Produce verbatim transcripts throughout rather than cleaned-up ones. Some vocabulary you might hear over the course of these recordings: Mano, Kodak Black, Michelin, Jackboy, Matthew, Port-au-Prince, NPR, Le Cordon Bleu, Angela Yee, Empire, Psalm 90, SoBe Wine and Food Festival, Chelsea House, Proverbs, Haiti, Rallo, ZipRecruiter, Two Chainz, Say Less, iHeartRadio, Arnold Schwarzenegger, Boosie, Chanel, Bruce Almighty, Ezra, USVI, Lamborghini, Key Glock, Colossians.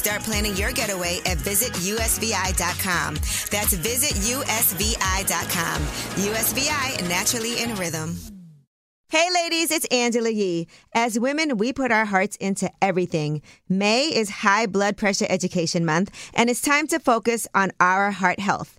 Start planning your getaway at visit U S V I dot com. That's visit U S V I dot com. U S V I, naturally in rhythm. Hey ladies, it's Angela Yee. As women, we put our hearts into everything. May is High Blood Pressure Education Month, and it's time to focus on our heart health.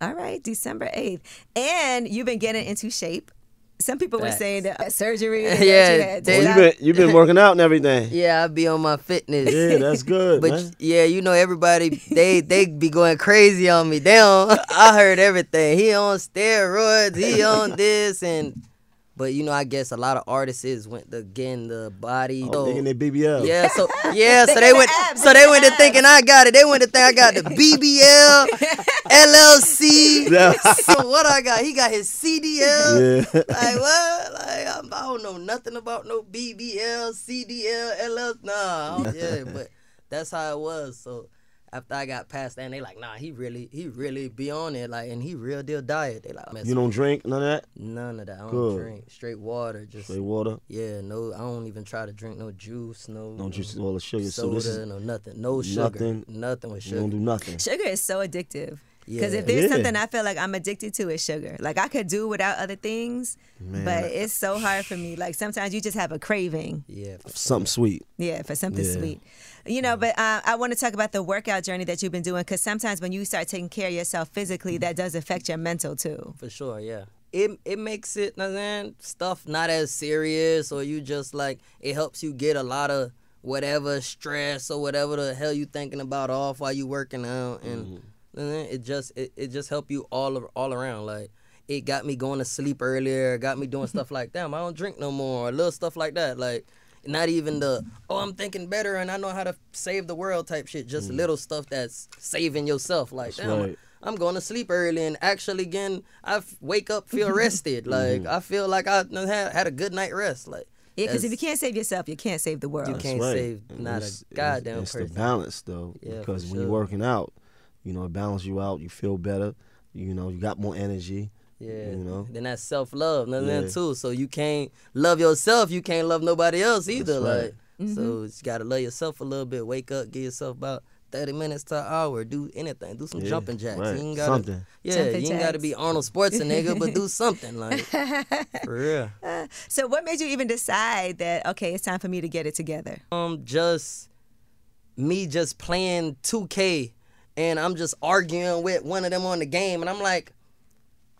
All right, December eighth. And you've been getting into shape. Some people Thanks. were saying that surgery. Yeah, that you had. Well, you've been, you been working out and everything. Yeah, I be on my fitness. Yeah, that's good. But man. yeah, you know, everybody, they they be going crazy on me. They on, I heard everything. He on steroids. He on this and. But you know, I guess a lot of artists went to getting the body. Oh, thinking they B B L. Yeah, so yeah, so they went, the so they went to thinking I got it. They went to think I got the B B L, L L C. Yeah. So what I got? He got his C D L. Yeah. Like what? Like I don't know nothing about no B B L, C D L, L L C. Nah, yeah, but that's how it was. So after I got past that, and they like, nah, he really, he really be on it, like, and he real deal diet. They like, you don't drink none of that? None of that. I don't Good. drink straight water, just straight water. Yeah, no, I don't even try to drink no juice, no. Don't no juice, all the sugar, soda, so no nothing, no sugar, nothing, nothing with sugar. You don't do nothing. Sugar is so addictive. Because yeah. if there's yeah. something I feel like I'm addicted to, is sugar. Like, I could do without other things, Man. but it's so hard for me. Like, sometimes you just have a craving. Yeah, for something sweet. Yeah, for something yeah. sweet. You know, yeah. but uh, I want to talk about the workout journey that you've been doing, because sometimes when you start taking care of yourself physically, that does affect your mental, too. For sure, yeah. It it makes it, man, stuff not as serious, or you just, like, it helps you get a lot of whatever stress or whatever the hell you thinking about off while you working out, and... Mm-hmm. And then it just it, it just helped you all all around. Like, it got me going to sleep earlier, got me doing stuff like, damn, I don't drink no more, or little stuff like that. Like, not even the, oh, I'm thinking better and I know how to save the world type shit. Just mm. little stuff that's saving yourself. Like, that's damn, right. I'm going to sleep early and actually again, I wake up, feel rested. Like, mm. I feel like I had, had a good night rest. Like, yeah, because if you can't save yourself, you can't save the world. You can't right. save and not a goddamn it's, it's person. It's the balance, though, yeah, because when sure. you're working out, you know, it balances you out. You feel better. You know, you got more energy. Yeah. You know, then that's self love, nothing yeah. too. So you can't love yourself. You can't love nobody else either. Right. Like, mm-hmm. so you gotta love yourself a little bit. Wake up, give yourself about thirty minutes to an hour. Do anything. Do some yeah. jumping jacks. Right. You ain't gotta, something. Yeah, jumping you ain't jacks. gotta be Arnold Schwarzenegger, but do something like for real. Uh, so what made you even decide that? Okay, it's time for me to get it together. Um, just me, just playing two K. And I'm just arguing with one of them on the game. And I'm like,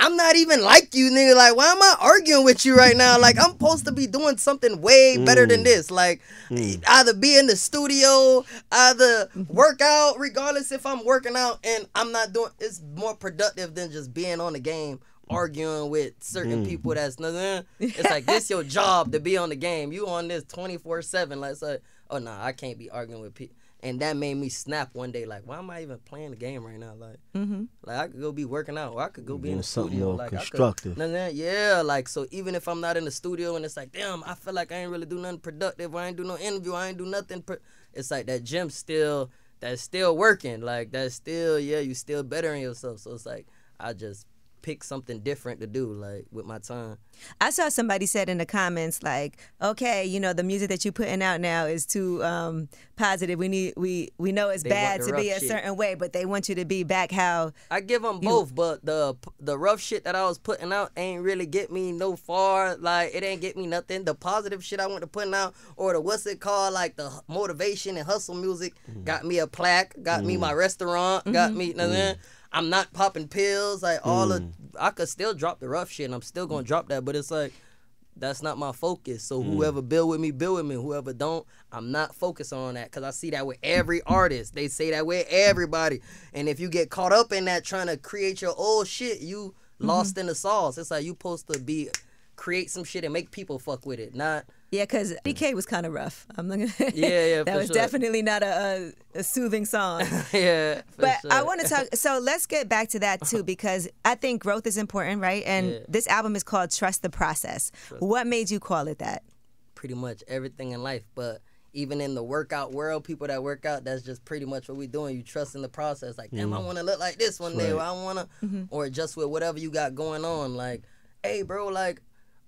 I'm not even like you, nigga. Like, why am I arguing with you right now? Like, I'm supposed to be doing something way better mm. than this. Like, mm. either be in the studio, either work out, regardless if I'm working out and I'm not doing, it's more productive than just being on the game, arguing with certain mm. people that's nothing. It's like, this your job to be on the game. You on this twenty-four seven. Like, so, oh, no, nah, I can't be arguing with people. And that made me snap one day, like, why am I even playing the game right now? Like, mm-hmm. like I could go be working out, or I could go be in the studio. More like, constructive. I could, nah, nah, yeah, like, so even if I'm not in the studio and it's like, damn, I feel like I ain't really do nothing productive, I ain't do no interview, I ain't do nothing. Pro- it's like that gym still, that's still working. Like, that's still, yeah, you still bettering yourself. So it's like, I just pick something different to do, like, with my time. I saw somebody said in the comments, like, okay, you know, the music that you're putting out now is too um, positive. We need, we we know it's they bad to be a shit. certain way, but they want you to be back how. I give them you... both, but the the rough shit that I was putting out ain't really get me no far. Like, it ain't get me nothing. The positive shit I went to putting out, or the what's it called, like the motivation and hustle music, mm. got me a plaque, got mm. me my restaurant, mm-hmm. got me, you know, mm. I'm not popping pills, like all mm. the, I could still drop the rough shit and I'm still gonna drop that, but it's like, that's not my focus. So mm. whoever build with me, build with me. Whoever don't, I'm not focused on that, because I see that with every artist. They say that with everybody. And if you get caught up in that trying to create your old shit, you mm-hmm. lost in the sauce. It's like you supposed to be, create some shit and make people fuck with it, not... Yeah, because B K was kind of rough. I'm looking. Yeah, yeah, that for was sure. definitely not a, a, a soothing song. yeah, for but sure. I want to talk. So let's get back to that too, because I think growth is important, right? And yeah. this album is called "Trust the Process." Trust. What made you call it that? Pretty much everything in life, but even in the workout world, people that work out, that's just pretty much what we're doing. You trust in the process. Like, damn, mm. I want to look like this one right. day. Or I want to, mm-hmm. or just with whatever you got going on. Like, hey, bro, like.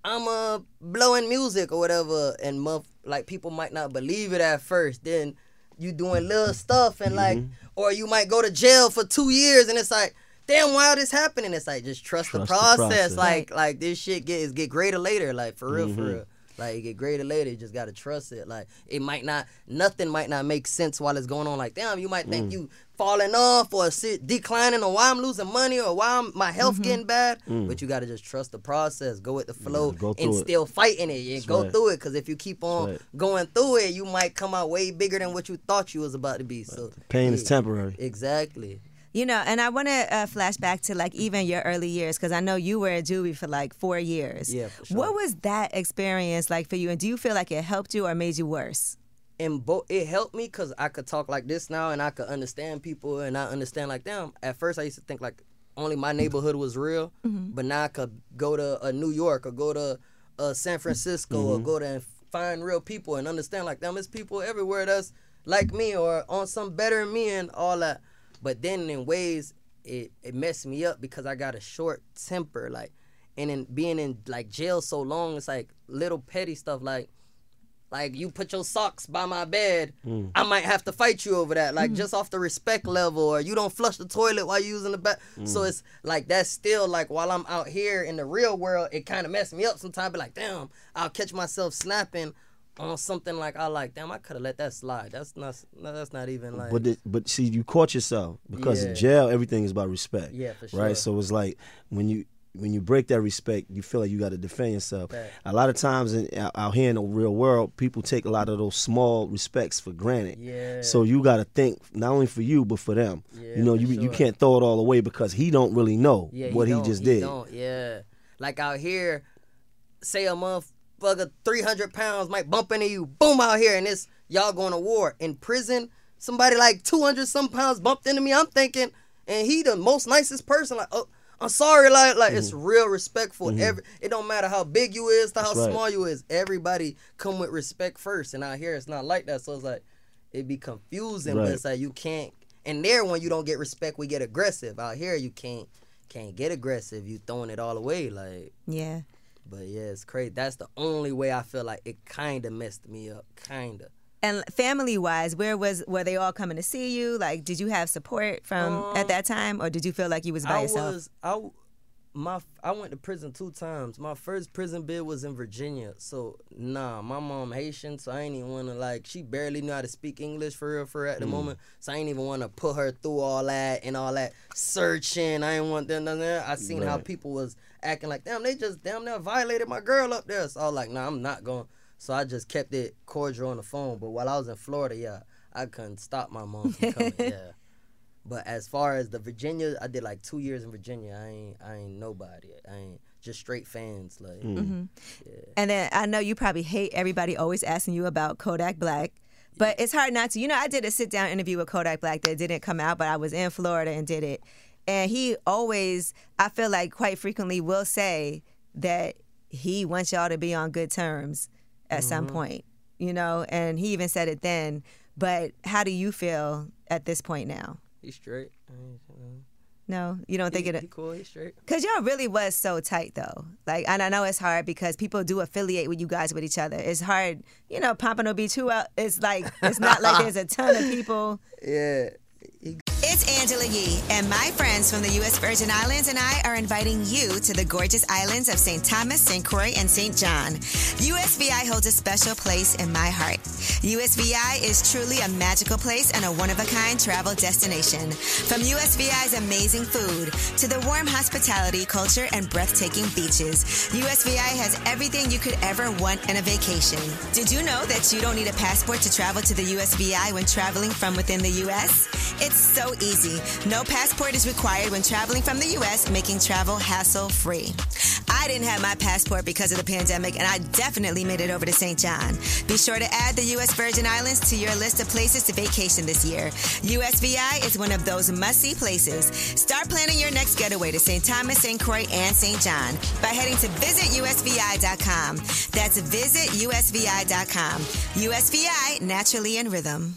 I'm uh, blowing music or whatever, and muff, like people might not believe it at first. Then you doing little stuff and mm-hmm. like, or you might go to jail for two years, and it's like, damn, why this happening? It's like, just trust, trust the, process. the process. Like, like this shit get, get greater later. Like, for real, mm-hmm. for real. Like, it get greater later. You just got to trust it. Like, it might not, nothing might not make sense while it's going on. Like, damn, you might think mm. you falling off or sit, declining or why I'm losing money or why I'm, my health mm-hmm. getting bad. Mm. But you got to just trust the process. Go with the flow yeah, and it. still fighting it. And go right. through it. Because if you keep on right. going through it, you might come out way bigger than what you thought you was about to be. Right. So pain yeah. is temporary. Exactly. You know, and I want to uh, flash back to, like, even your early years, because I know you were a doobie for, like, four years. Yeah, for sure. What was that experience like for you, and do you feel like it helped you or made you worse? And bo- it helped me because I could talk like this now, and I could understand people, and I understand, like, damn, at first I used to think, like, only my neighborhood was real, mm-hmm. but now I could go to uh, New York or go to uh, San Francisco mm-hmm. or go to and find real people and understand, like, damn, there's people everywhere that's like me or on some better than me and all that. But then in ways, it, it messed me up because I got a short temper, like, and then being in, like, jail so long, it's, like, little petty stuff, like, like, you put your socks by my bed, mm. I might have to fight you over that, like, mm. just off the respect level, or you don't flush the toilet while you using the bath. Mm. So it's, like, that's still, like, while I'm out here in the real world, it kind of messed me up sometimes, but, like, damn, I'll catch myself snapping on something like I like, damn, I could have let that slide. That's not, no, that's not even like. But it, but see, you caught yourself because yeah. in jail, everything is about respect. Yeah, for sure. Right, so it's like when you when you break that respect, you feel like you got to defend yourself. Right. A lot of times in, out here in the real world, people take a lot of those small respects for granted. Yeah. So you got to think not only for you but for them. Yeah, you know, you sure. you can't throw it all away because he don't really know yeah, what he, he just he did. Don't. Yeah, like out here, say a month. Bugger three hundred pounds might bump into you, boom, out here, and it's y'all going to war. In prison, somebody like two hundred some pounds bumped into me, I'm thinking, and he the most nicest person, like, oh, I'm sorry, like, like mm-hmm. it's real respectful. Mm-hmm. Every, it don't matter how big you is to That's how right. small you is. Everybody come with respect first, and out here it's not like that, so it's like, it be confusing, right. but it's like you can't, and there when you don't get respect, we get aggressive. Out here you can't, can't get aggressive, you throwing it all away, like. Yeah. But yeah, it's crazy. That's the only way I feel like it kind of messed me up, kind of. And family-wise, where was were they all coming to see you? Like, did you have support from um, at that time, or did you feel like you was by I yourself? Was, I my I went to prison two times. My first prison bid was in Virginia, so nah, my mom Haitian, so I ain't even wanna like. She barely knew how to speak English for real, for real at the mm. moment, so I ain't even wanna put her through all that and all that searching. I ain't want them nothing. I seen right. how people was acting like, damn, they just damn near violated my girl up there. So I was like, nah, I'm not going. So I just kept it cordial on the phone. But while I was in Florida, yeah, I couldn't stop my mom from coming. yeah. But as far as the Virginia, I did like two years in Virginia. I ain't, I ain't nobody. I ain't just straight fans. Like. Mm-hmm. Yeah. And then I know you probably hate everybody always asking you about Kodak Black. But yeah. it's hard not to. You know, I did a sit-down interview with Kodak Black that didn't come out, but I was in Florida and did it. And he always, I feel like quite frequently, will say that he wants y'all to be on good terms at mm-hmm. some point, you know? And he even said it then. But how do you feel at this point now? He's straight. No, you don't he, think it... He's cool, he's straight. Because y'all really was so tight, though. Like, and I know it's hard because people do affiliate with you guys with each other. It's hard, you know, Pompano Beach, who else? It's like, it's not like there's a ton of people. Yeah. It's Angela Yee, and my friends from the U S Virgin Islands and I are inviting you to the gorgeous islands of Saint Thomas, Saint Croix, and Saint John. U S V I holds a special place in my heart. U S V I is truly a magical place and a one-of-a-kind travel destination. From U S V I's amazing food to the warm hospitality, culture, and breathtaking beaches, U S V I has everything you could ever want in a vacation. Did you know that you don't need a passport to travel to the U S V I when traveling from within the U S? It's so easy. No passport is required when traveling from the U S, making travel hassle-free. I didn't have my passport because of the pandemic, and I definitely made it over to Saint John. Be sure to add the U S Virgin Islands to your list of places to vacation this year. U S V I is one of those must-see places. Start planning your next getaway to Saint Thomas, Saint Croix, and Saint John by heading to visit U S V I dot com. That's visit U S V I dot com. U S V I, naturally in rhythm.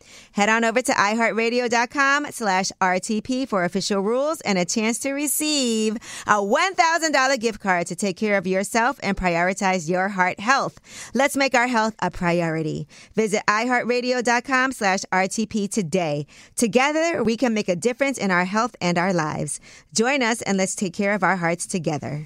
Head on over to iHeartRadio dot com slash R T P for official rules and a chance to receive a one thousand dollars gift card to take care of yourself and prioritize your heart health. Let's make our health a priority. Visit iHeartRadio dot com slash R T P today. Together, we can make a difference in our health and our lives. Join us and let's take care of our hearts together.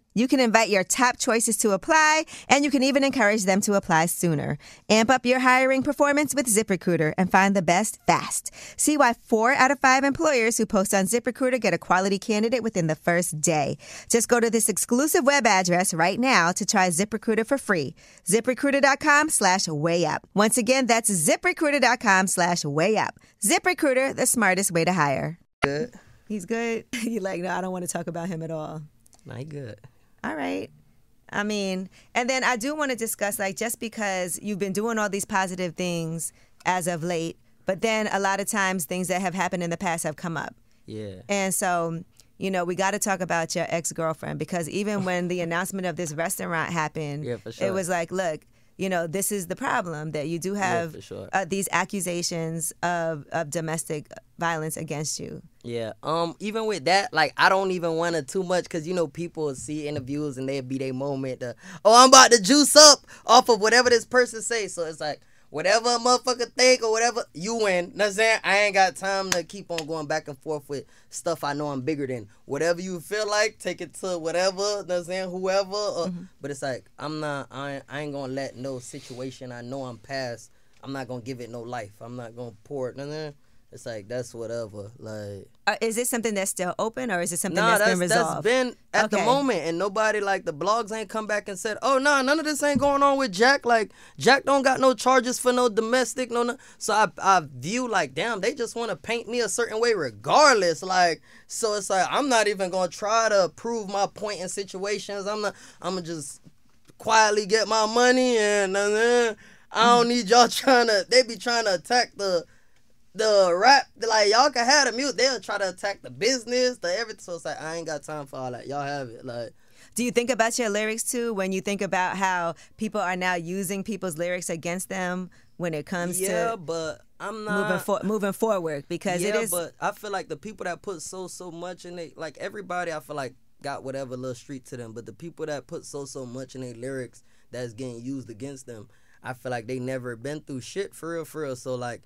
You can invite your top choices to apply, and you can even encourage them to apply sooner. Amp up your hiring performance with ZipRecruiter and find the best fast. See why four out of five employers who post on ZipRecruiter get a quality candidate within the first day. Just go to this exclusive web address right now to try ZipRecruiter for free. ZipRecruiter dot com slash way up. Once again, that's zip recruiter dot com slash way up. ZipRecruiter, the smartest way to hire. Good. He's good. You're like, no, I don't want to talk about him at all. Not good. All right. I mean, and then I do want to discuss, like, just because you've been doing all these positive things as of late, but then a lot of times things that have happened in the past have come up. Yeah. And so, you know, we got to talk about your ex-girlfriend, because even when the announcement of this restaurant happened, yeah, for sure. It was like, look, you know, this is the problem, that you do have, yeah, for sure. uh, these accusations of, of domestic violence against you. Yeah. Um. Even with that, like, I don't even want to too much, because, you know, people see interviews and they'll be their moment. To, oh, I'm about to juice up off of whatever this person says. So it's like, whatever a motherfucker think or whatever, you win. You know what I'm saying? I ain't got time to keep on going back and forth with stuff I know I'm bigger than. Whatever you feel like, take it to whatever, you know what I'm saying, whoever. Or, mm-hmm. But it's like, I'm not, I ain't, I ain't going to let no situation I know I'm past, I'm not going to give it no life. I'm not going to pour it, you know what I'm saying? It's like, that's whatever. Like, uh, is this something that's still open, or is it something nah, that's, that's been resolved? No, that's been at okay. the moment, and nobody, like, the blogs ain't come back and said, oh, no, nah, none of this ain't going on with Jack. Like, Jack don't got no charges for no domestic, no, no. So I, I view, like, damn, they just want to paint me a certain way regardless. Like, so it's like, I'm not even going to try to prove my point in situations. I'm not, I'm going to just quietly get my money, and uh, I don't need y'all trying to, they be trying to attack the, The rap, like, y'all can have the music. They'll try to attack the business, the everything. So it's like, I ain't got time for all that. Y'all have it. Like, do you think about your lyrics too when you think about how people are now using people's lyrics against them when it comes yeah, to yeah, but I'm not moving, for, moving forward because yeah, it is. Yeah, but I feel like the people that put so so much in it, like everybody, I feel like got whatever little street to them. But the people that put so so much in their lyrics that's getting used against them, I feel like they never been through shit for real, for real. So like.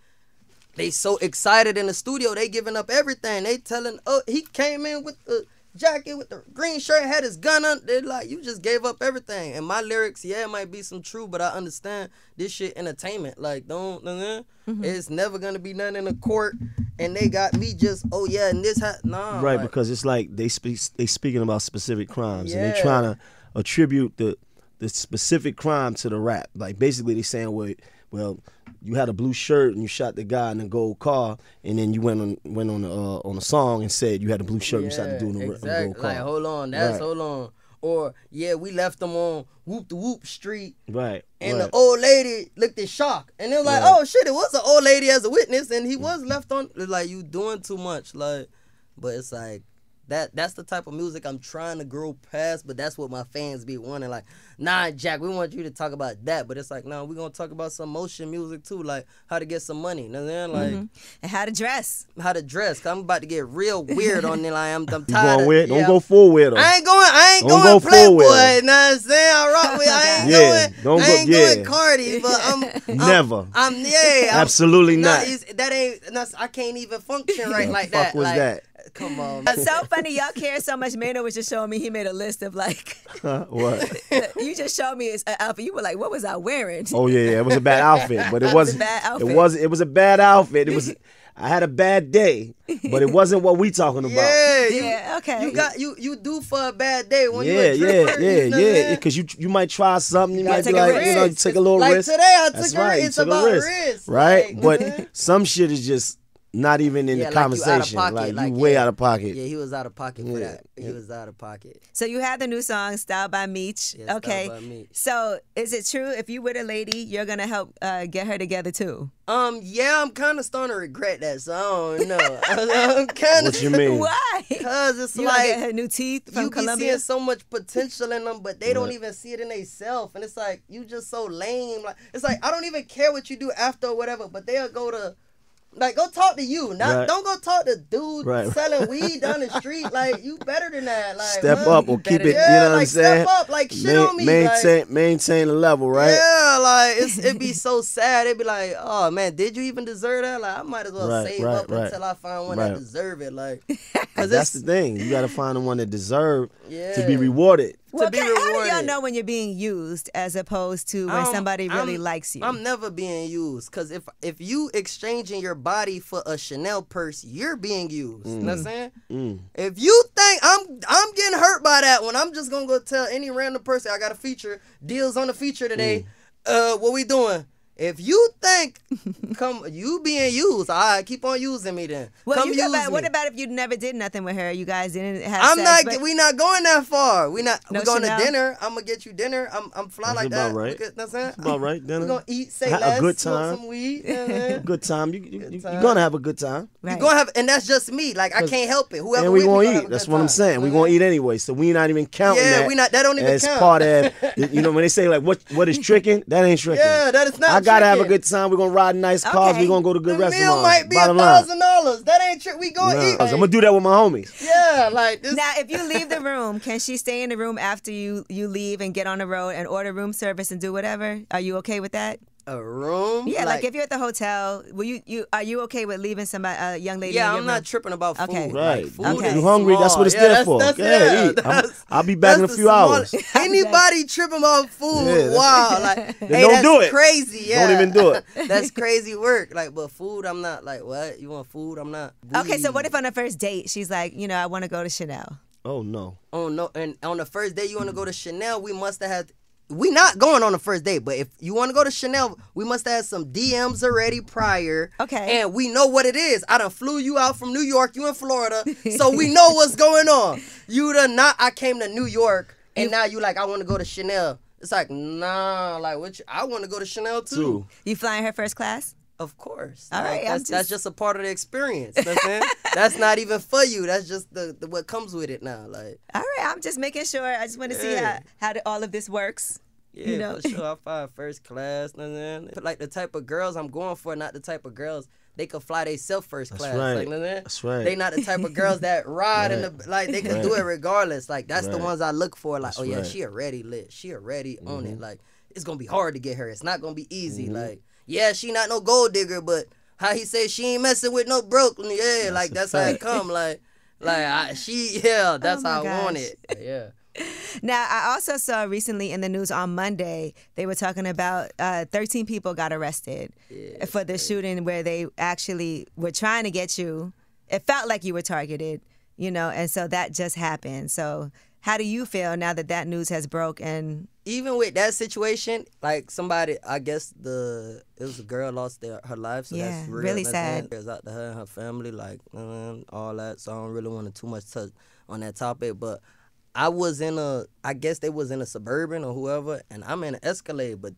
They so excited in the studio, they giving up everything. They telling, oh, he came in with the jacket, with the green shirt, had his gun on. They're like, you just gave up everything. And my lyrics, yeah, it might be some true, but I understand this shit entertainment. Like, don't, mm-hmm. It's never going to be nothing in the court. And they got me just, oh, yeah, and this, ha-. Nah. Right, like, because it's like they speak, they speaking about specific crimes. Yeah. And they trying to attribute the, the specific crime to the rap. Like, basically they saying, well, well, you had a blue shirt and you shot the guy in the gold car, and then you went on went on the, uh, on a song and said you had a blue shirt and yeah, you shot the dude in the exactly. gold car. Like, hold on, that's right. hold on. Or, yeah, we left them on Whoop the Whoop Street. Right. And right. the old lady looked in shock. And they were like, right. oh, shit, it was an old lady as a witness, and he was left on. Like, you doing too much. Like, but it's like, That that's the type of music I'm trying to grow past, but that's what my fans be wanting. Like, nah, Jack, we want you to talk about that, but it's like, no, nah, we're gonna talk about some motion music too, like how to get some money, you know what I'm saying? Like, mm-hmm. and how to dress, how to dress. Cause I'm about to get real weird on it. Like, I'm, I'm tired. Of, yeah, don't go full with them. I ain't going. I ain't don't going go Playboy. You know what I'm saying? I rock with. I ain't yeah, going. Don't I ain't go, going yeah. Cardi, but I'm, I'm never. I'm, I'm yeah. I'm, Absolutely not. Nah, that ain't. I can't even function right like that. Fuck was like, that? Come on. That's so funny. Y'all care so much. Mano was just showing me. He made a list of like. Huh? What? You just showed me an outfit. You were like, what was I wearing? Oh, yeah, yeah. It was a bad outfit. But it wasn't. It was It was a bad outfit. It was. I had a bad day, but it wasn't what we talking about. Yeah, you, yeah, okay. You got you you do for a bad day when yeah, you a dripper. Yeah, yeah, you know yeah, because you you might try something, you, you might be like, you know, you take a little like risk. Like today, I took That's a right, risk. It's about risk, risk. right? Like, but mm-hmm. some shit is just not even in yeah, the like conversation. You out of pocket, like, like you way yeah. out of pocket. Yeah, he was out of pocket yeah, for that. Yeah. He was out of pocket. So you had the new song "Style by Meech." Yeah, okay. Style by Meech. So is it true if you with a lady, you're gonna help uh, get her together too? Um. Yeah, I'm kind of starting to regret that. So I don't know. I'm kind of. What you mean? Why? Cause it's you like her new teeth from you Colombia. Be seeing so much potential in them, but they what? don't even see it in themselves, and it's like you just so lame. Like it's like I don't even care what you do after or whatever, but they'll go to. Like, go talk to you. Not, right. Don't go talk to dude right. selling weed down the street. Like, you better than that. Like, step man, up or keep it, yeah, you know what like, I'm saying? Step up, like, shit Man, on me. Maintain, like, maintain the level, right? Yeah, like, it's, it'd be so sad. It'd be like, oh, man, did you even deserve that? Like, I might as well right, save right, up right. until I find one right. that deserve it. Like, cause that's the thing. You got to find the one that deserve yeah. to be rewarded. Well, okay, how do y'all know when you're being used as opposed to when um, somebody really I'm, likes you? I'm never being used because if if you exchanging your body for a Chanel purse, you're being used. Mm. You know what I'm saying? Mm. If you think I'm I'm getting hurt by that one, I'm just going to go tell any random person I got a feature, deals on the feature today, mm. uh, what we doing? If you think come you being used, all right, keep on using me then. Well, come you use about, me. What about if you never did nothing with her? You guys didn't have I'm sex, not. We not going that far. We not. No we going Chanel. to dinner. I'm gonna get you dinner. I'm. I'm fly That's like about that. Right. That's about I'm, right. Dinner. We gonna eat. Say ha- less. A good time. Some weed. Yeah, good time. You, you, you are gonna have a good time. Right. You are gonna have, and that's just me. Like I can't help it. Whoever and we, we gonna, gonna eat. That's what time. I'm saying. We gonna eat anyway. So we not even counting yeah, that. Yeah, we not. That don't even count. It's part of. You know when they say like what what is tricking? That ain't tricking. Yeah, that is not. Gotta have a good time. We're gonna ride nice cars. Okay. We're gonna go to good restaurants. The meal might be a thousand dollars. That ain't true. We gonna no. eat. I'm gonna do that with my homies. Yeah, like this. Now, if you leave the room, can she stay in the room after you you leave and get on the road and order room service and do whatever? Are you okay with that? A room? Yeah, like, like if you're at the hotel, will you, you are you okay with leaving somebody a uh, young lady? Yeah, in your I'm room? not tripping about food. Okay. Right. Like, food okay. You hungry, small. That's what it's yeah, there that's, for. That's, yeah, yeah, I'll be back in a few small, hours. Anybody tripping about food, yeah, wow. Like hey, don't that's do it. Crazy. Yeah. Don't even do it. That's crazy work. Like, but food, I'm not like, what? You want food? I'm not. Okay, so what if on a first date she's like, you know, I want to go to Chanel? Oh no. Oh no. And on the first day you want to go to Chanel, we must have had we not going on the first date, but if you want to go to Chanel, we must have some D Ms already prior. Okay. And we know what it is. I done flew you out from New York. You in Florida. So we know what's going on. You done not, I came to New York, and you, now you like, I want to go to Chanel. It's like, nah, like, what you, I want to go to Chanel, too. too. You flying her first class? Of course. All like, right. That's just... that's just a part of the experience. That's not even for you. That's just the, the what comes with it now. Like. All right. I'm just making sure. I just want to yeah. see how, how all of this works. Yeah, you know? For sure. I fly first class. Like the type of girls I'm going for, not the type of girls they could fly themselves first that's class. Right. Like, that's right. They not the type of girls that ride right. in the like they can right. do it regardless. Like that's right. the ones I look for. Like that's oh yeah, right. she already lit. She already mm-hmm. on it. Like it's gonna be hard to get her. It's not gonna be easy. Mm-hmm. Like. Yeah, she not no gold digger, but how he say she ain't messing with no broke. Yeah, that's like that's how it come. Like, like I, she, yeah, that's oh how gosh. I want it. But yeah. Now, I also saw recently in the news on Monday, they were talking about uh, thirteen people got arrested yeah, for the right. shooting where they actually were trying to get you. It felt like you were targeted, you know, and so that just happened. So how do you feel now that that news has broke and... Even with that situation, like somebody, I guess the it was a girl lost their, her life, so yeah, that's real. really that's sad. It's out to her and her family, like um, all that. So I don't really want to too much touch on that topic. But I was in a, I guess they was in a Suburban or whoever, and I'm in an Escalade. But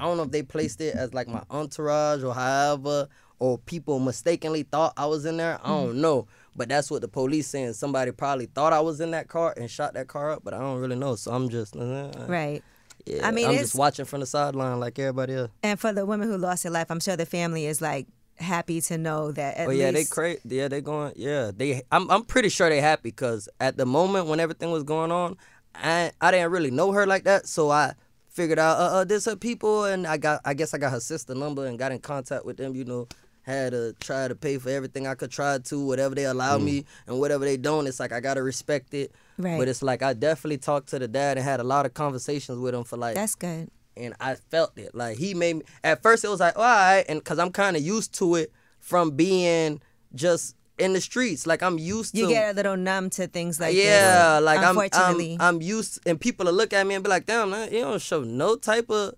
I don't know if they placed it as like my entourage or however, or people mistakenly thought I was in there. I don't know. But that's what the police saying. Somebody probably thought I was in that car and shot that car up, but I don't really know. So I'm just... Uh, right. Yeah, I mean, I'm it's, just watching from the sideline like everybody else. And for the women who lost their life, I'm sure the family is like happy to know that at oh, yeah, least. They cra- yeah, they going, yeah. they. I'm I'm pretty sure they happy because at the moment when everything was going on, I I didn't really know her like that. So I figured out, uh, uh this her people. And I got I guess I got her sister number and got in contact with them, you know. Had to try to pay for everything I could try to, whatever they allow mm. me, and whatever they don't, it's like I got to respect it. Right. But it's like I definitely talked to the dad and had a lot of conversations with him for like... That's good. And I felt it. Like he made me... At first it was like, oh, all right, and because I'm kind of used to it from being just in the streets. Like I'm used to... You get a little numb to things like yeah, that. Yeah, like unfortunately. I'm, I'm, I'm used... And people will look at me and be like, damn, man, you don't show no type of...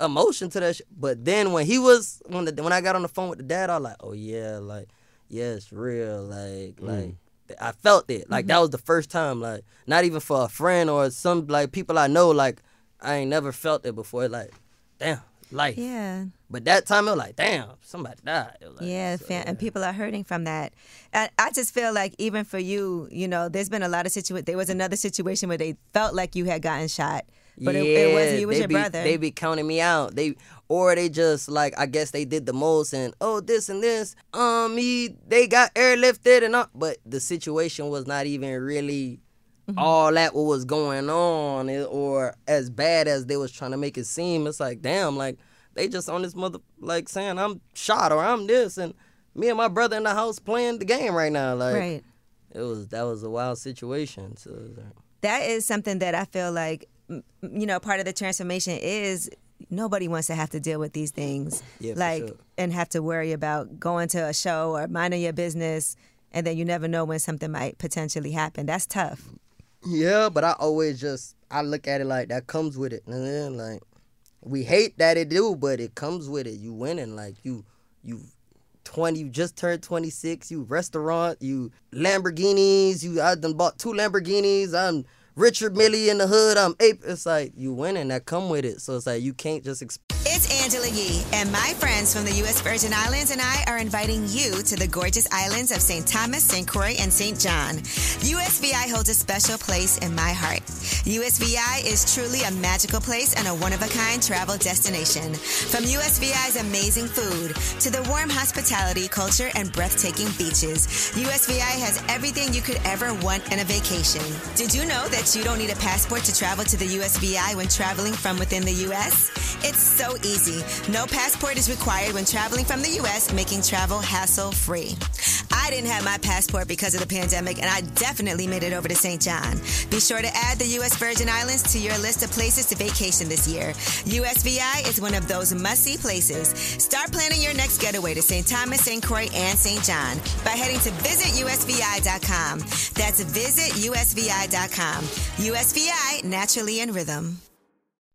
emotion to that shit. But then when he was when the, when I got on the phone with the dad, I was like, oh yeah, like yeah, it's real, like mm. like I felt it, like mm-hmm. that was the first time, like not even for a friend or some like people I know, like I ain't never felt it before, like damn life. Yeah. But that time it was like damn somebody died. Like, yeah, so, and yeah. people are hurting from that. And I just feel like even for you, you know, there's been a lot of situations. There was another situation where they felt like you had gotten shot. But yeah, it, it wasn't you, was your be, brother. They be counting me out. They or they just like I guess they did the most and oh this and this. Um, he they got airlifted and all, but the situation was not even really mm-hmm. all that what was going on or as bad as they was trying to make it seem. It's like damn, like they just on this mother like saying I'm shot or I'm this and me and my brother in the house playing the game right now. Like right. it was that was a wild situation. So that is something that I feel like. You know, part of the transformation is nobody wants to have to deal with these things, yeah, like, sure. and have to worry about going to a show or minding your business, and then you never know when something might potentially happen. That's tough. Yeah, but I always just I look at it like that comes with it, and then like we hate that it do, but it comes with it. You winning, like you you twenty, you just turned twenty-six. You restaurant, you Lamborghinis. You I done bought two Lamborghinis. I'm. Richard Millie in the hood, I'm ape. It's like, you winning, that come with it. So it's like, you can't just... Exp- it's Angela Yee, and my friends from the U S Virgin Islands and I are inviting you to the gorgeous islands of Saint Thomas, Saint Croix, and Saint John. U S V I holds a special place in my heart. U S V I is truly a magical place and a one-of-a-kind travel destination. From U S V I's amazing food to the warm hospitality, culture, and breathtaking beaches, U S V I has everything you could ever want in a vacation. Did you know that you don't need a passport to travel to the U S V I when traveling from within the U S? It's so easy. No passport is required when traveling from the U S, making travel hassle-free. I didn't have my passport because of the pandemic, and I definitely made it over to Saint John. Be sure to add the U S Virgin Islands to your list of places to vacation this year. U S V I is one of those must-see places. Start planning your next getaway to Saint Thomas, Saint Croix, and Saint John by heading to visit U S V I dot com. That's visit U S V I dot com. U S V I, naturally in rhythm.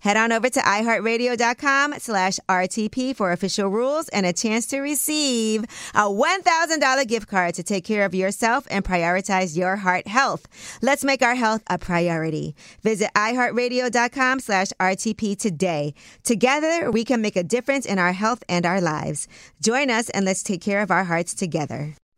Head on over to iHeartRadio dot com slash R T P for official rules and a chance to receive a one thousand dollars gift card to take care of yourself and prioritize your heart health. Let's make our health a priority. Visit iHeartRadio dot com slash R T P today. Together, we can make a difference in our health and our lives. Join us and let's take care of our hearts together.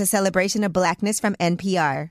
a celebration of Blackness from N P R.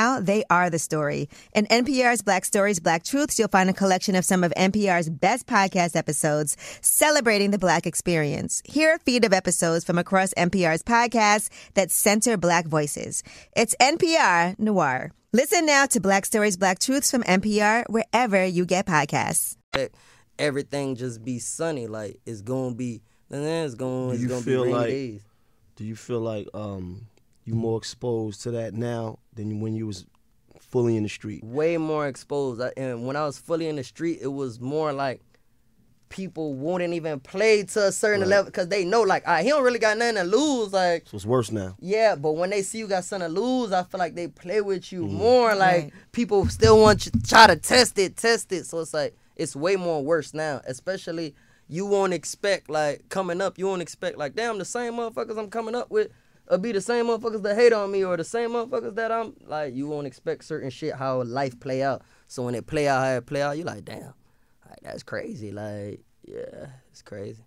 they are the story. In N P R's Black Stories, Black Truths, you'll find a collection of some of N P R's best podcast episodes celebrating the Black experience. Hear a feed of episodes from across N P R's podcasts that center Black voices. It's N P R Noir. Listen now to Black Stories, Black Truths from N P R wherever you get podcasts. Everything just be sunny. Like, it's going to be, it's going to be rainy like, days. Do you feel like um, you more exposed to that now than when you was fully in the street? Way more exposed. I, and when I was fully in the street, it was more like people wouldn't even play to a certain right. level because they know, like, all right, he don't really got nothing to lose. Like, so it's worse now. Yeah, but when they see you got something to lose, I feel like they play with you mm-hmm. more. Like, right. people still want you to try to test it, test it. So it's like, it's way more worse now, especially you won't expect, like, coming up, you won't expect, like, damn, the same motherfuckers I'm coming up with or be the same motherfuckers that hate on me or the same motherfuckers that I'm, like, you won't expect certain shit how life play out. So when it play out, how it play out, you like, damn, like, that's crazy. Like, yeah, it's crazy.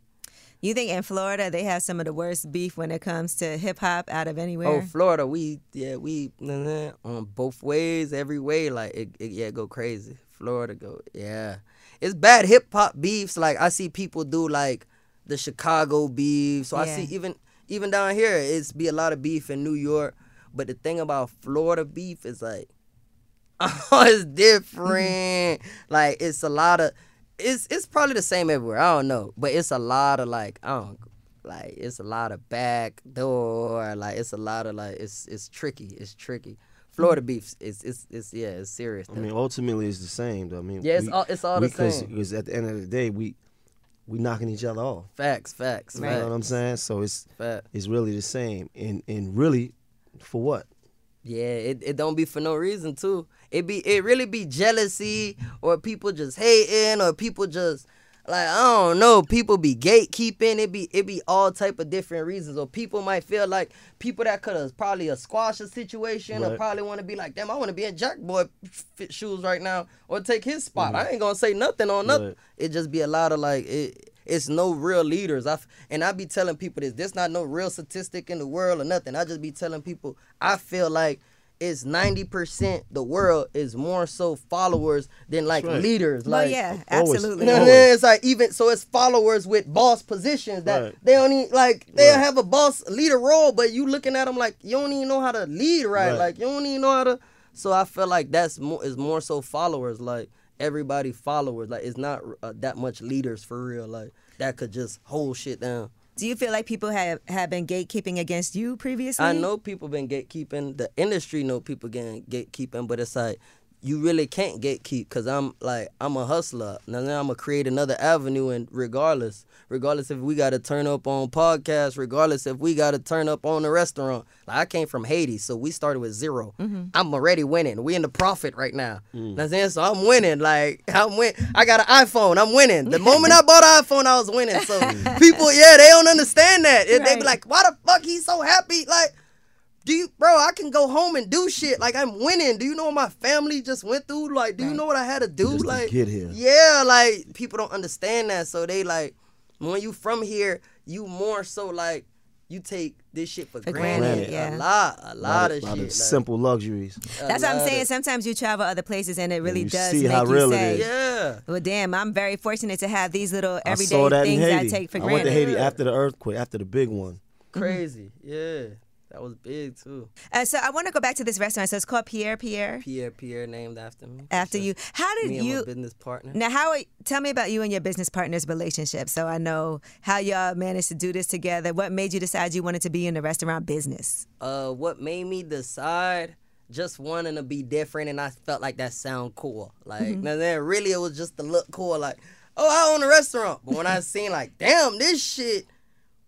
You think in Florida they have some of the worst beef when it comes to hip-hop out of anywhere? Oh, Florida, we, yeah, we, on um, both ways, every way, like, it, it, yeah, go crazy. Florida go, yeah. It's bad hip-hop beefs. Like, I see people do, like, the Chicago beef. So yeah. I see even... Even down here, it's be a lot of beef in New York. But the thing about Florida beef is like, oh, it's different. Like, it's a lot of, it's it's probably the same everywhere. I don't know. But it's a lot of like, I don't, like, it's a lot of back door. Like, it's a lot of like, it's it's tricky. It's tricky. Florida beef, it's, it's, it's yeah, it's serious. Though. I mean, ultimately, it's the same, though. I mean, yeah, it's we, all, it's all we, the same. Because at the end of the day, we... we knocking each other off. Facts, facts. You facts. know what I'm saying? So it's Fact. it's really the same. And and really, for what? Yeah, it, it don't be for no reason too. It be it really be jealousy or people just hating or people just like I don't know. People be gatekeeping. It be it be all type of different reasons. Or people might feel like people that could have probably a squash a situation right. or probably want to be like, damn, I want to be in Jackboy shoes right now or take his spot. Mm-hmm. I ain't gonna say nothing on nothing. Right. It just be a lot of like it. It's no real leaders. I, and I be telling people this. There's not no real statistic in the world or nothing. I just be telling people I feel like it's ninety percent the world is more so followers than like right. leaders. Like, well, yeah, absolutely. You know what I mean? It's like even, so it's followers with boss positions that right. they only like, they right. have a boss leader role, but you looking at them like you don't even know how to lead right. right. Like you don't even know how to. So I feel like that's more, is more so followers. Like, everybody followers, like it's not uh, that much leaders for real, like that could just hold shit down. Do you feel like people have, have been gatekeeping against you previously? I know people been gatekeeping. The industry know people getting gatekeeping, but it's like you really can't gatekeep because I'm like I'm a hustler. Now, now I'm gonna create another avenue, and regardless, regardless if we gotta turn up on podcasts, regardless if we gotta turn up on the restaurant. Like I came from Haiti, so we started with zero. Mm-hmm. I'm already winning. We in the profit right now. Mm. Now, so I'm winning. Like I'm win. I got an iPhone. I'm winning. The moment I bought an iPhone, I was winning. So people, yeah, they don't understand that. Right. They be like, why the fuck he's so happy? Like. Do you, bro, I can go home and do shit. Like, I'm winning. Do you know what my family just went through? Like, do you know what I had to do? Just like, to get here. Yeah, like, people don't understand that. So they, like, when you from here, you more so, like, you take this shit for, for granted. granted yeah. A lot, a lot, a lot of, of shit. Lot of simple luxuries. That's what I'm saying. Of, Sometimes you travel other places and it really and you does see make how you real say, it is. Yeah. Well, damn, I'm very fortunate to have these little everyday I things I take for I granted. I went to Haiti yeah. after the earthquake, after the big one. Crazy, yeah. That was big, too. Uh, so I want to go back to this restaurant. So it's called Pierre Pierre? Pierre Pierre, named after me. After sure. you. How did me you... Me and my business partner. Now, how are, tell me about you and your business partner's relationship so I know how y'all managed to do this together. What made you decide you wanted to be in the restaurant business? Uh, what made me decide just wanting to be different, and I felt like that sound cool. Like, mm-hmm. now then, really, it was just to look cool. Like, oh, I own a restaurant. But when I seen, like, damn, this shit...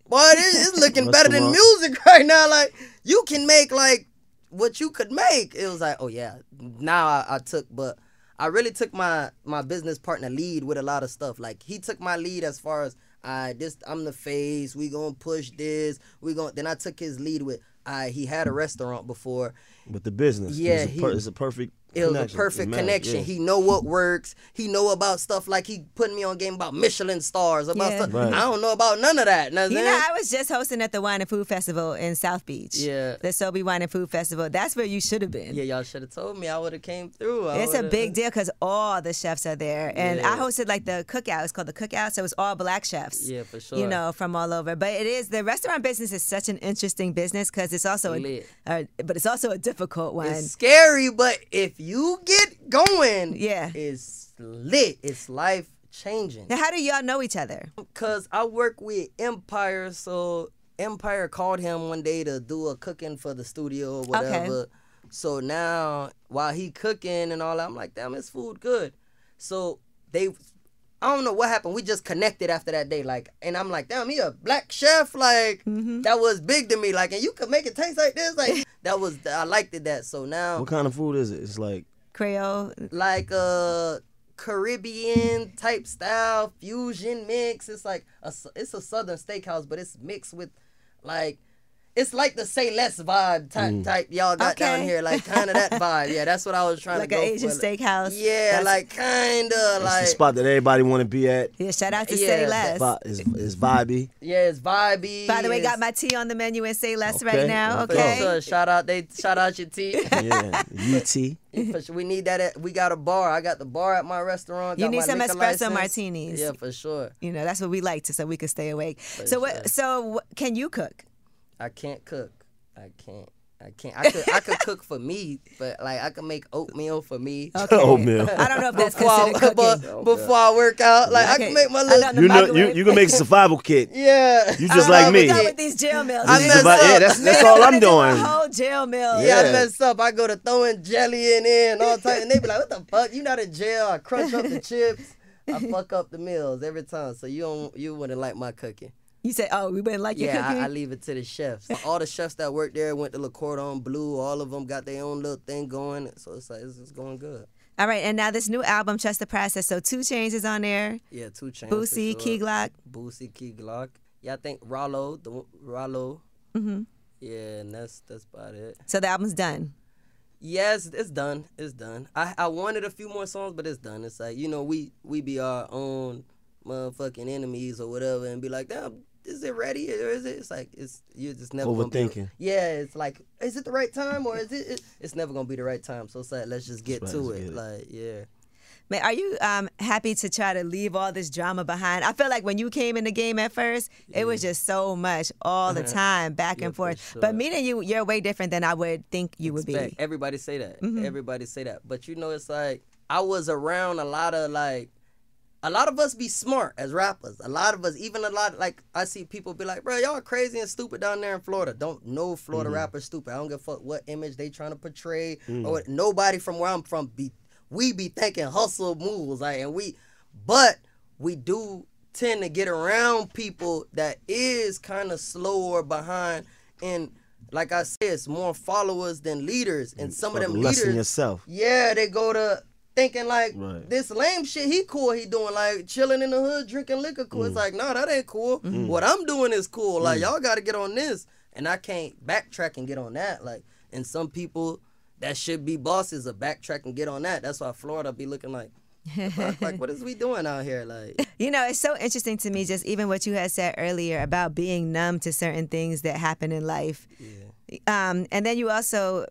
Boy, it's looking better than music right now. Like, you can make, like, what you could make. It was like, oh yeah, now I, I took, but I really took my, my business partner lead with a lot of stuff. Like he took my lead as far as, I right, this, I'm the face, we gonna push this, we gonna, then I took his lead with, I right, he had a restaurant before. With the business, yeah, it's a, per, it's a perfect It was connection. a perfect Man, connection. Yeah. He know what works. He know about stuff like he put me on game about Michelin stars. About yeah. stuff. Right. I don't know about none of that. Nothing. You know, I was just hosting at the Wine and Food Festival in South Beach. Yeah. The SoBe Wine and Food Festival. That's where you should have been. Yeah, y'all should have told me. I would have came through. I it's would've... a big deal because all the chefs are there. And yeah. I hosted like the cookout. It's called the cookout. So it was all black chefs. Yeah, for sure. You know, from all over. But it is, the restaurant business is such an interesting business because it's also a, a, but it's also a difficult one. It's scary, but if you get going, yeah, it's lit. It's life changing. Now, how do y'all know each other? Because I work with Empire, so Empire called him one day to do a cooking for the studio or whatever. Okay. So now, while he cooking and all that, I'm like, damn, this food good. So they, I don't know what happened. We just connected after that day. Like, and I'm like, damn, he a black chef. Like, mm-hmm. that was big to me. Like, and you could make it taste like this. Like, that was, I liked it that. So now. What kind of food is it? It's like. Creole. Like a Caribbean type style fusion mix. It's like, a, it's a southern steakhouse, but it's mixed with like. It's like the Say Less vibe type, mm. type y'all got okay. down here. Like, kind of that vibe. Yeah, that's what I was trying like to go for. Like an Asian steakhouse. Yeah, that's like, kind of. Like the spot that everybody want to be at. Yeah, shout out to yeah, Say Less. It's, it's vibey. Yeah, it's vibey. By the way, it's... got my tea on the menu in Say Less okay. right now. Okay. So, shout out they shout out your tea. Yeah, you tea. We need that. At, we got a bar. I got the bar at my restaurant. Got you need some espresso license. martinis. Yeah, for sure. You know, that's what we like to, so we can stay awake. For so, sure. what, so can you cook? I can't cook. I can't. I can't. I could. I could cook for me, but like I could make oatmeal for me. Okay. Oatmeal. I don't know if that's considered cooking. Before, before I work out, like okay. I can make my little. You know, you, you can make a survival kit. Yeah. You just like me. I with these jail meals. I mess up. Yeah, that's that's all I'm doing. Do whole jail meal. Yeah, yeah, I mess up. I go to throwing jelly in there and all type, and they be like, "What the fuck? You not in jail?" I crunch up the chips. I fuck up the meals every time. So you don't. You wouldn't like my cooking. You said, oh, we wouldn't like your yeah, cooking? Yeah, I, I leave it to the chefs. All the chefs that work there went to Le Cordon Bleu. All of them got their own little thing going. So it's like, it's, it's going good. All right, and now this new album, Trust the Process. So two Chainz is on there. Yeah, two Chainz. Boosie, sure. Key Glock. Boosie, Key Glock. Yeah, I think Rallo. The, Rallo. Mm-hmm. Yeah, and that's, that's about it. So the album's done? Yes, it's done. It's done. I, I wanted a few more songs, but it's done. It's like, you know, we, we be our own motherfucking enemies or whatever and be like, damn. Is it ready or is it? It's like it's you're just never overthinking. Yeah, it's like is it the right time or is it? It's never gonna be the right time. So it's like let's just get right, to it. Get it. Like yeah. Man, are you um, happy to try to leave all this drama behind? I feel like when you came in the game at first, it yeah. was just so much all the time, back yeah, and forth. For sure. But meeting you, you're way different than I would think you would Expect. be. Everybody say that. Mm-hmm. Everybody say that. But you know, it's like I was around a lot of like. A lot of us be smart as rappers. A lot of us, even a lot, like, I see people be like, bro, y'all crazy and stupid down there in Florida. Don't know Florida mm. rappers stupid. I don't give a fuck what image they trying to portray. Mm. or what, Nobody from where I'm from, be we be thinking hustle moves. Like, and we, but we do tend to get around people that is kind of slower behind. And like I said, it's more followers than leaders. And some of them leaders. Less than yourself. Yeah, they go to... Thinking like right. this lame shit he cool he doing like chilling in the hood drinking liquor cool mm. it's like nah that ain't cool mm. what I'm doing is cool mm. like y'all gotta get on this and I can't backtrack and get on that like and some people that should be bosses are backtrack and get on that that's why Florida be looking like like what is we doing out here like you know it's so interesting to me just even what you had said earlier about being numb to certain things that happen in life yeah. um and then you also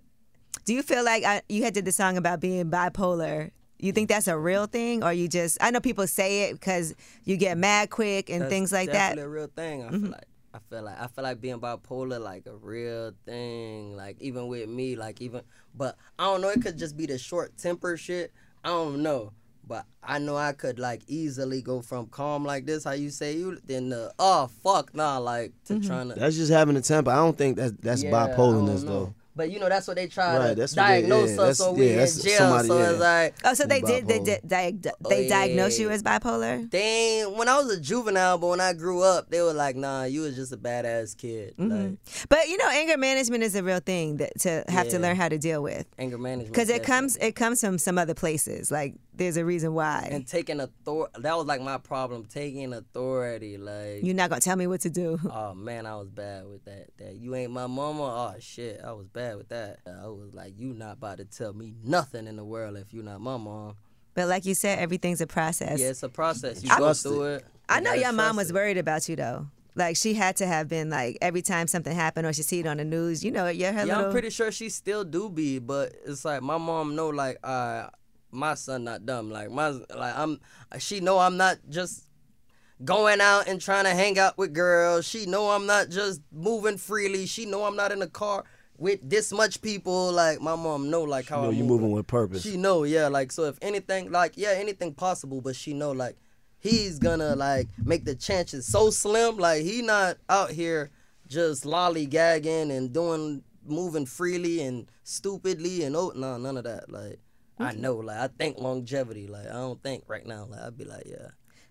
do you feel like I, you had did the song about being bipolar? You think that's a real thing, or you just? I know people say it because you get mad quick and that's things like that. That's a real thing. I mm-hmm. feel like I feel like I feel like being bipolar like a real thing. Like even with me, like even but I don't know. It could just be the short temper shit. I don't know, but I know I could like easily go from calm like this, how you say you, then the oh fuck nah, like to mm-hmm. trying to. That's just having a temper. I don't think that that's yeah, bipolarness though. But you know that's what they try right, to diagnose they, yeah, us, so we yeah, in jail. So yeah. it's like oh, so they did they did di di oh, they diagnosed yeah. you as bipolar. They when I was a juvenile, but when I grew up, they were like, "Nah, you was just a badass kid." Mm-hmm. like, but you know, anger management is a real thing that to have yeah. to learn how to deal with. Anger management because it comes it comes from some other places. Like there's a reason why. And taking authority, that was like my problem. Taking authority, like you're not gonna tell me what to do. Oh man, I was bad with that. That you ain't my mama. Oh shit, I was bad. With that, I was like, "You not about to tell me nothing in the world if you not my mom." But like you said, everything's a process. Yeah, it's a process. You I, go through it. I know your mom was it. worried about you though. Like she had to have been like every time something happened or she see it on the news, you know, yeah. Her yeah, little... I'm pretty sure she still do be, but it's like my mom know like, uh, my son not dumb. Like my like I'm. She know I'm not just. Going out and trying to hang out with girls. She know I'm not just moving freely. She know I'm not in the car. With this much people, like, my mom know, like, how I know you moving with purpose. She know, yeah, like, so if anything, like, yeah, anything possible, but she know, like, he's gonna, like, make the chances so slim. Like, he not out here just lollygagging and doing, moving freely and stupidly and, oh, no, none of that. Like, I know, like, I think longevity. Like, I don't think right now. Like, I'd be like, yeah.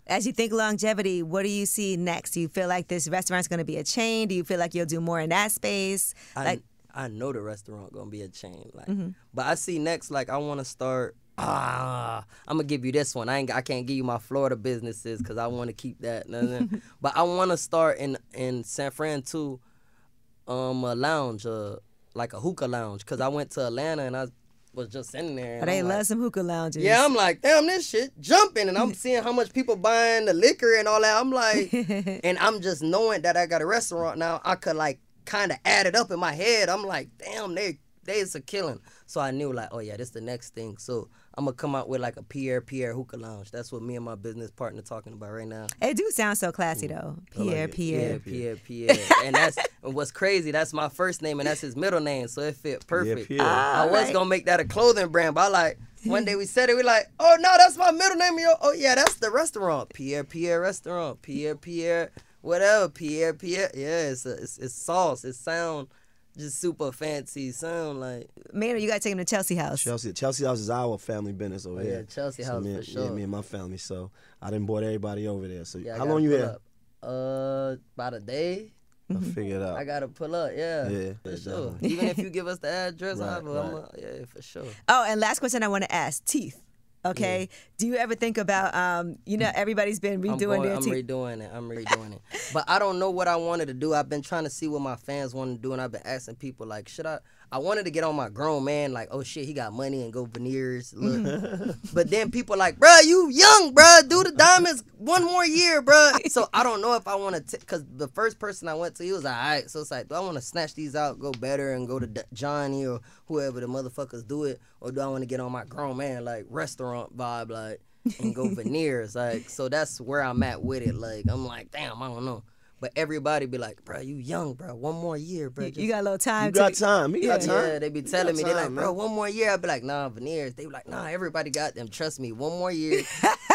As you think longevity, what do you see next? Do you feel like this restaurant's gonna be a chain? Do you feel like you'll do more in that space? Like... I, I know the restaurant gonna be a chain, like. Mm-hmm. But I see next, like I want to start. Ah, I'm gonna give you this one. I ain't, I can't give you my Florida businesses because I want to keep that. But I want to start in in San Fran too, um, a lounge, uh, like a hookah lounge. Because I went to Atlanta and I was just sitting there. And they I'm love like, some hookah lounges. Yeah, I'm like, damn, this shit jumping, and I'm seeing how much people buying the liquor and all that. I'm like, and I'm just knowing that I got a restaurant now. I could like. Kind of added up in my head. I'm like, damn, they they's a killing. So I knew like, oh yeah, this the next thing. So I'm gonna come out with like a Pierre Pierre hookah lounge. That's what me and my business partner talking about right now. It do sound so classy though, Pierre Pierre Pierre Pierre. And that's what's crazy. That's my first name and that's his middle name, so it fit perfect. Pierre, Pierre. Ah, I was right. gonna make that a clothing brand, but I like one day we said it. We like, oh no, that's my middle name. Yo, oh yeah, that's the restaurant. Pierre Pierre restaurant. Pierre Pierre. Whatever, Pierre, Pierre, yeah, it's, a, it's it's sauce. It sound just super fancy. Sound like Mano, you gotta take him to Chelsea House. Chelsea, Chelsea House is our family business over oh, yeah, here. Yeah, Chelsea so House me, for sure. Yeah, me and my family. So I done brought everybody over there. So yeah, how long you here? Uh, about a day. I figured out. I gotta pull up, yeah, yeah, for sure. Even if you give us the address, right, I'm, right. I'm, uh, yeah, for sure. Oh, and last question I want to ask: teeth. Okay. Yeah. Do you ever think about, um, you know, everybody's been redoing I'm going, their teeth. I'm redoing it. I'm redoing it. But I don't know what I wanted to do. I've been trying to see what my fans wanted to do, and I've been asking people, like, should I? I wanted to get on my grown man, like, oh, shit, he got money and go veneers. Look. But then people like, bro, you young, bro. Do the diamonds one more year, bro. So I don't know if I want to, because the first person I went to, he was like, all right. So it's like, do I want to snatch these out, go better, and go to D Johnny or whoever the motherfuckers do it? Or do I want to get on my grown man, like, restaurant vibe, like, and go veneers? Like, so that's where I'm at with it. Like, I'm like, damn, I don't know. But everybody be like, bro, you young, bro. One more year, bro. Just, you got a little time. You got be... time. You yeah, got time. Yeah, they be telling me. Time, they like, bro, man. One more year. I be like, nah, veneers. They be like, nah, everybody got them. Trust me, one more year.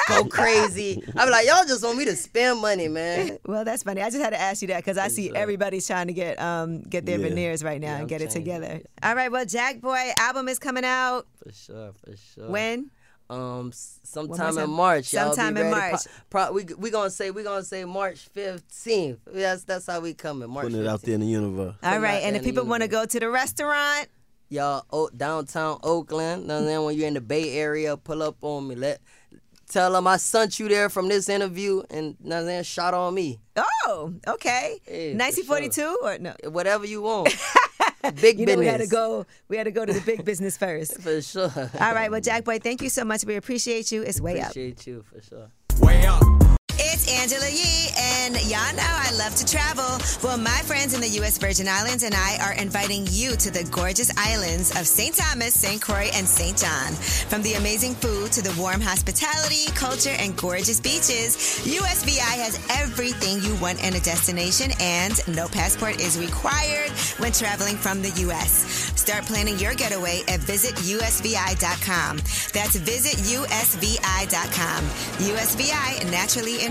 Go crazy. I be like, y'all just want me to spend money, man. Well, that's funny. I just had to ask you that because I see like... everybody's trying to get um get their yeah. veneers right now yeah, and I'm get it together. It. All right, well, Jackboy album is coming out. For sure, for sure. When? Um, sometime in March. Sometime in March. Pro pro we we gonna say we gonna say March fifteenth. That's that's how we coming. March. Putting it out there in the universe. All right, and if people want to go to the restaurant, y'all, oh, downtown Oakland. And then when you're in the Bay Area, pull up on me. Let tell them I sent you there from this interview, and then shot on me. Oh, okay. Hey, nineteen forty-two sure. or no? Whatever you want. Big you know, business. We had to go. We had to go to the big business first. For sure. All right. Well, Jackboy, thank you so much. We appreciate you. It's way appreciate up. Appreciate you for sure. Way up. It's Angela Yee, and y'all know I love to travel. Well, my friends in the U S Virgin Islands and I are inviting you to the gorgeous islands of Saint Thomas, Saint Croix, and Saint John. From the amazing food to the warm hospitality, culture, and gorgeous beaches, U S V I has everything you want in a destination, and no passport is required when traveling from the U S Start planning your getaway at visit U S V I dot com. That's visit U S V I dot com. U S V I, naturally in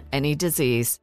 any disease.